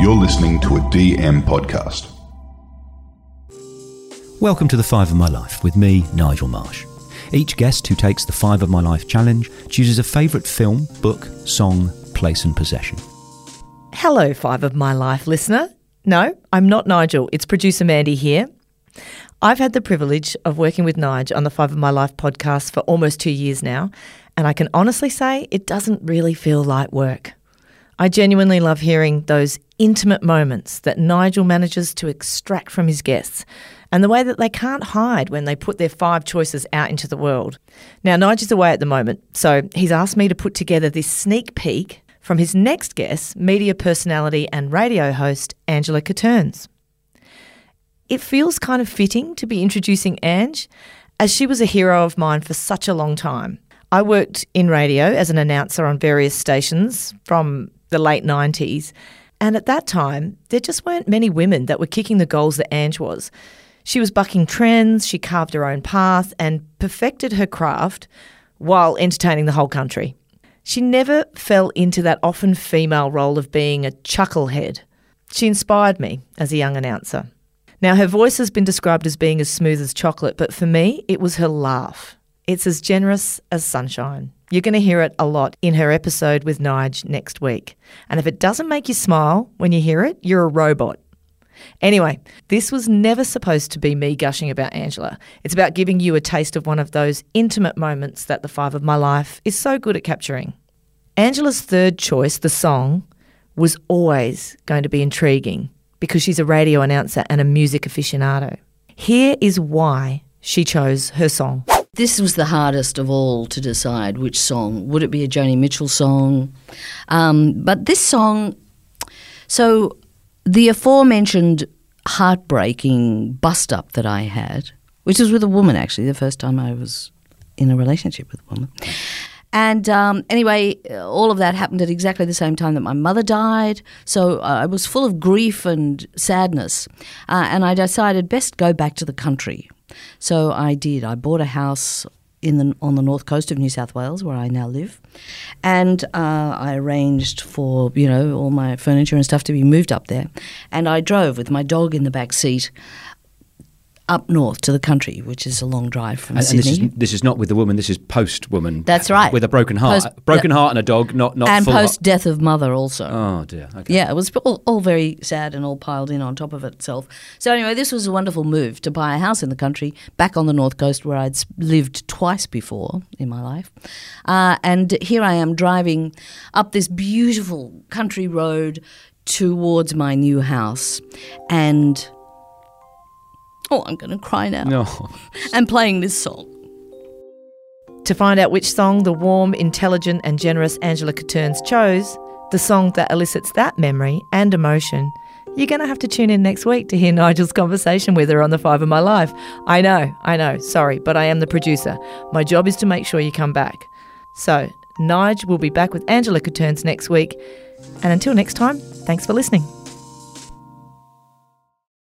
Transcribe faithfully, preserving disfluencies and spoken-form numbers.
You're listening to a D M podcast. Welcome to The Five of My Life with me, Nigel Marsh. Each guest who takes the Five of My Life challenge chooses a favourite film, book, song, place and possession. Hello, Five of My Life listener. No, I'm not Nigel. It's producer Mandy here. I've had the privilege of working with Nige on the Five of My Life podcast for almost two years now, and I can honestly say it doesn't really feel like work. I genuinely love hearing those intimate moments that Nigel manages to extract from his guests and the way that they can't hide when they put their five choices out into the world. Now, Nigel's away at the moment, so he's asked me to put together this sneak peek from his next guest, media personality and radio host Angela Catterns. It feels kind of fitting to be introducing Ange, as she was a hero of mine for such a long time. I worked in radio as an announcer on various stations from the late nineties, and at that time there just weren't many women that were kicking the goals that Ange was. She was bucking trends, she carved her own path and perfected her craft while entertaining the whole country. She never fell into that often female role of being a chucklehead. She inspired me as a young announcer. Now, her voice has been described as being as smooth as chocolate, but for me it was her laugh. It's as generous as sunshine. You're going to hear it a lot in her episode with Nige next week. And if it doesn't make you smile when you hear it, you're a robot. Anyway, this was never supposed to be me gushing about Angela. It's about giving you a taste of one of those intimate moments that the Five of My Life is so good at capturing. Angela's third choice, the song, was always going to be intriguing because she's a radio announcer and a music aficionado. Here is why she chose her song. This was the hardest of all to decide which song. Would it be a Joni Mitchell song? Um, but this song, so the aforementioned heartbreaking bust-up that I had, which was with a woman actually, the first time I was in a relationship with a woman. And um, anyway, all of that happened at exactly the same time that my mother died. So uh, I was full of grief and sadness. Uh, and I decided best go back to the country. So I did. I bought a house in the, on the north coast of New South Wales, where I now live, and uh, I arranged for, you know, all my furniture and stuff to be moved up there, and I drove with my dog in the back seat up north to the country, which is a long drive from and, Sydney. And this, is, this is not with the woman, this is post-woman. That's right. With a broken heart. Post, broken heart and a dog, not, not and full And post-death of mother also. Oh, dear. Okay. Yeah, it was all, all very sad and all piled in on top of itself. So anyway, this was a wonderful move to buy a house in the country back on the north coast where I'd lived twice before in my life. Uh, and here I am driving up this beautiful country road towards my new house and... Oh, I'm going to cry now. No. And playing this song. To find out which song the warm, intelligent and generous Angela Catterns chose, the song that elicits that memory and emotion, you're going to have to tune in next week to hear Nigel's conversation with her on The Five of My Life. I know, I know, sorry, but I am the producer. My job is to make sure you come back. So, Nige will be back with Angela Catterns next week. And until next time, thanks for listening.